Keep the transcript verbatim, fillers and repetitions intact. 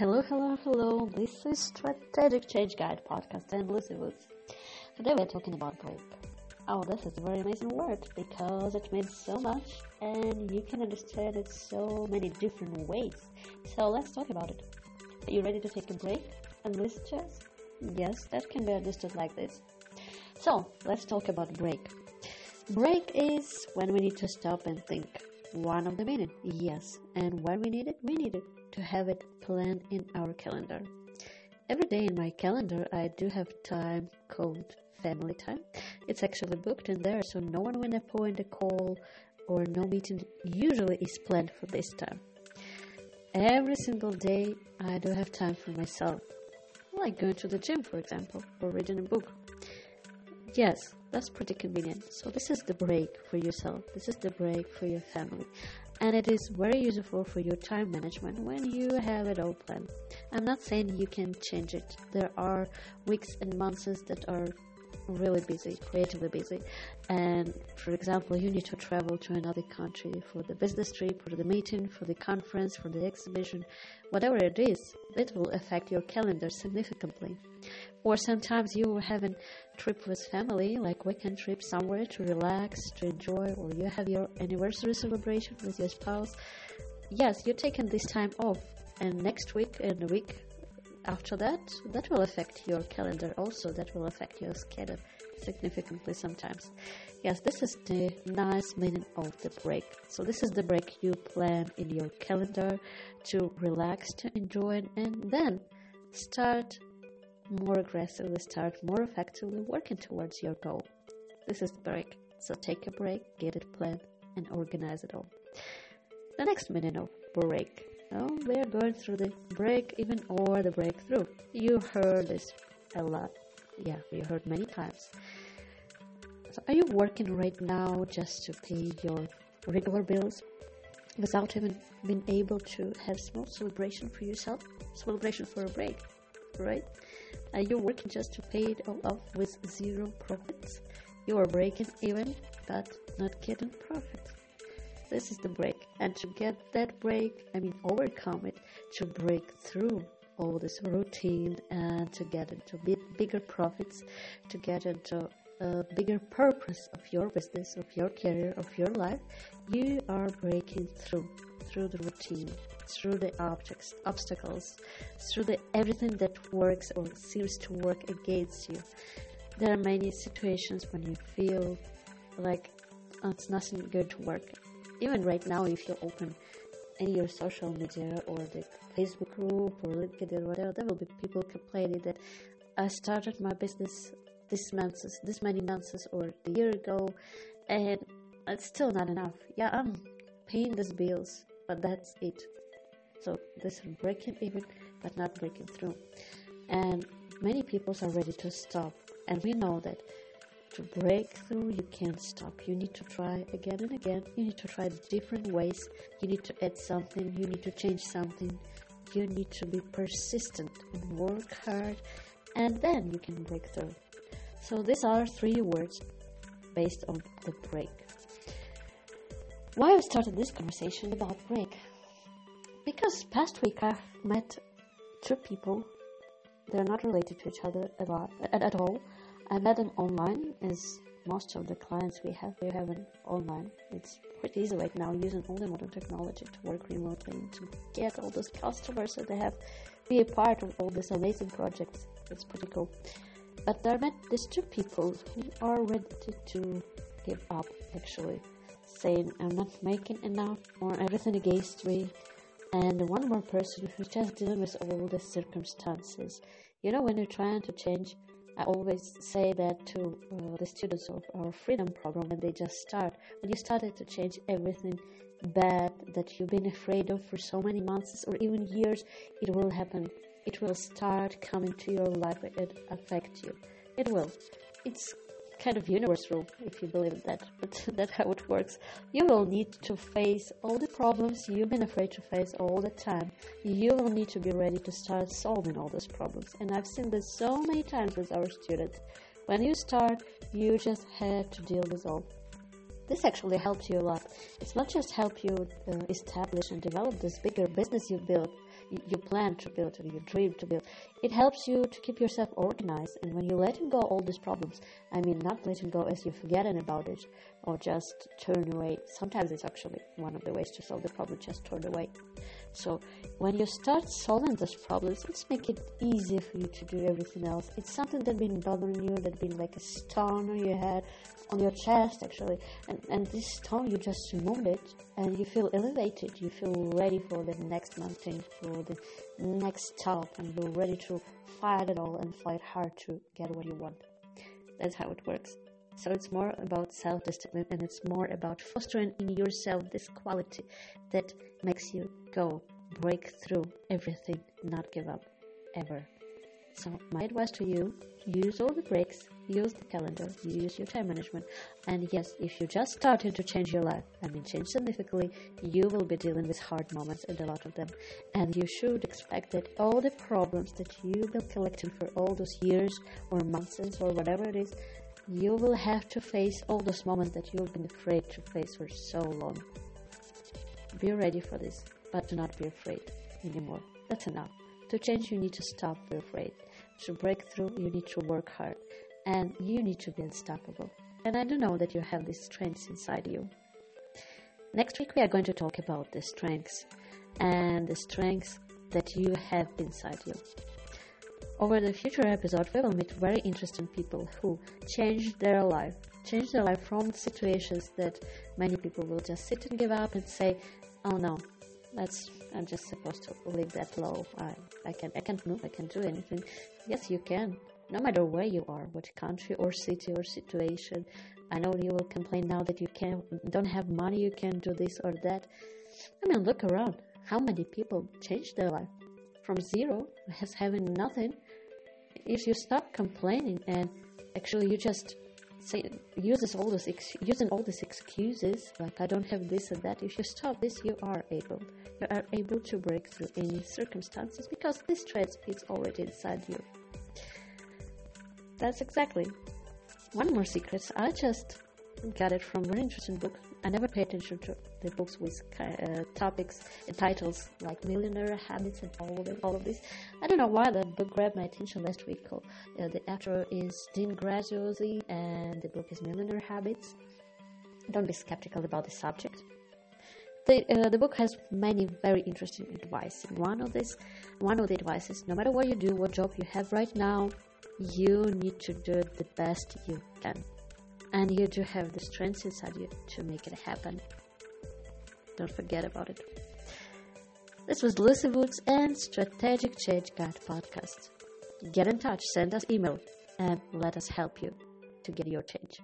Hello, hello, hello, this is Strategic Change Guide podcast and Lucy Woods. Today we are talking about grief. Oh, this is a very amazing word because it means so much and you can understand it so many different ways. So let's talk about it. Are you ready to take a break and listen to us? Yes, that can be understood like this. So, let's talk about break. Break is when we need to stop and think. One of the minute, yes, and when we need it, we need it to have it planned in our calendar. Every day in my calendar, I do have time called family time. It's actually booked in there, so no one will appoint a call or no meeting usually is planned for this time. Every single day, I do have time for myself, like going to the gym, for example, or reading a book. Yes, that's pretty convenient. So this is the break for yourself. This is the break for your family. And it is very useful for your time management when you have it all planned. I'm not saying you can change it. There are weeks and months that are really busy, creatively busy. And for example, you need to travel to another country for the business trip, for the meeting, for the conference, for the exhibition. Whatever it is, it will affect your calendar significantly. Or sometimes you are having a trip with family, like weekend trip somewhere to relax, to enjoy, or you have your anniversary celebration with your spouse. Yes, you're taking this time off, and next week and the week after that, that will affect your calendar also, that will affect your schedule significantly sometimes. Yes, this is the nice meaning of the break. So this is the break you plan in your calendar to relax, to enjoy, and then start more aggressively, start more effectively working towards your goal. This is the break. So take a break, get it planned, and organize it all. The next minute of break. Now we are going through the break even or the breakthrough. You heard this a lot. Yeah, you heard many times. So are you working right now just to pay your regular bills without even being able to have small celebration for yourself? Celebration for a break, right? Are you working just to pay it all off with zero profits? You are breaking even, but not getting profits. This is the break. And to get that break, I mean overcome it, to break through all this routine and to get into bigger profits, to get into a bigger purpose of your business, of your career, of your life, you are breaking through, through the routine, through the objects, obstacles, through the everything that works or seems to work against you. There are many situations when you feel like oh, it's nothing good to work. Even right now, if you open any of your social media or the Facebook group or LinkedIn or whatever, there will be people complaining that I started my business this month, this many months or a year ago, and it's still not enough. Yeah, I'm paying these bills, but that's it. So this is breaking even, but not breaking through. And many people are ready to stop. And we know that to break through, you can't stop. You need to try again and again. You need to try different ways. You need to add something. You need to change something. You need to be persistent and work hard. And then you can break through. So these are three words based on the break. Why I started this conversation about break? Because past week I met two people. They're not related to each other a lot, at, at all. I met them online, as most of the clients we have, we have them online. It's pretty easy right now, using all the modern technology to work remotely and to get all those customers that they have, be a part of all these amazing projects. It's pretty cool. But I met these two people who are ready to give up, actually, saying I'm not making enough or everything against me. And one more person who's just dealing with all the circumstances. You know, when you're trying to change, I always say that to uh, the students of our freedom program when they just start. When you started to change everything bad that you've been afraid of for so many months or even years, it will happen. It will start coming to your life and affect you. It will. It's kind of universal, if you believe that, but that's how it works. You will need to face all the problems you've been afraid to face all the time. You will need to be ready to start solving all those problems. And I've seen this so many times with our students. When you start, you just have to deal with all This actually helps you a lot. It's not just help you uh, establish and develop this bigger business you build, you plan to build or you dream to build. It helps you to keep yourself organized, and when you letting go all these problems, I mean not letting go as you forgetting about it or just turn away. Sometimes it's actually one of the ways to solve the problem, just turn away. So when you start solving those problems, it's make it easy for you to do everything else. It's something that been bothering you, that been like a stone on your head, on your chest actually, and, and this stone, you just remove it and you feel elevated, you feel ready for the next mountain, for the next top, and you're ready to fight it all and fight hard to get what you want. That's how it works. So it's more about self-discipline, and it's more about fostering in yourself this quality that makes you go, break through everything, not give up, ever. So my advice to you, use all the breaks, use the calendar, use your time management. And yes, if you just started to change your life, I mean change significantly, you will be dealing with hard moments and a lot of them. And you should expect that all the problems that you've been collecting for all those years or months or whatever it is, you will have to face all those moments that you've been afraid to face for so long. Be ready for this, but do not be afraid anymore. That's enough. To change, you need to stop being afraid. To break through, you need to work hard. And you need to be unstoppable. And I do know that you have these strengths inside you. Next week, we are going to talk about the strengths. And the strengths that you have inside you. Over the future episode, we will meet very interesting people who changed their life. Changed their life from situations that many people will just sit and give up and say, oh no, that's, I'm just supposed to live that low. I, I can, I can't move. I can't do anything. Yes, you can. No matter where you are, what country or city or situation. I know you will complain now that you can't, don't have money. You can't do this or that. I mean, look around. How many people changed their life from zero, as having nothing? If you stop complaining and actually you just say, uses all those ex- using all these excuses, like I don't have this and that. If you stop this, you are able. You are able to break through any circumstances because this trait is already inside you. That's exactly. One more secret. I just got it from a very interesting book. I never pay attention to the books with uh, topics and titles like Millionaire Habits and all of, all of this. I don't know why that book grabbed my attention last week. Oh, uh, the author is Dean Graziosi and the book is Millionaire Habits. Don't be skeptical about the subject. The, uh, the book has many very interesting advice. One of this, one of the advice is no matter what you do, what job you have right now, you need to do the best you can. And you do have the strengths inside you to make it happen. Don't forget about it. This was Lucy Woods and Strategic Change Guide podcast. Get in touch, send us email, and let us help you to get your change.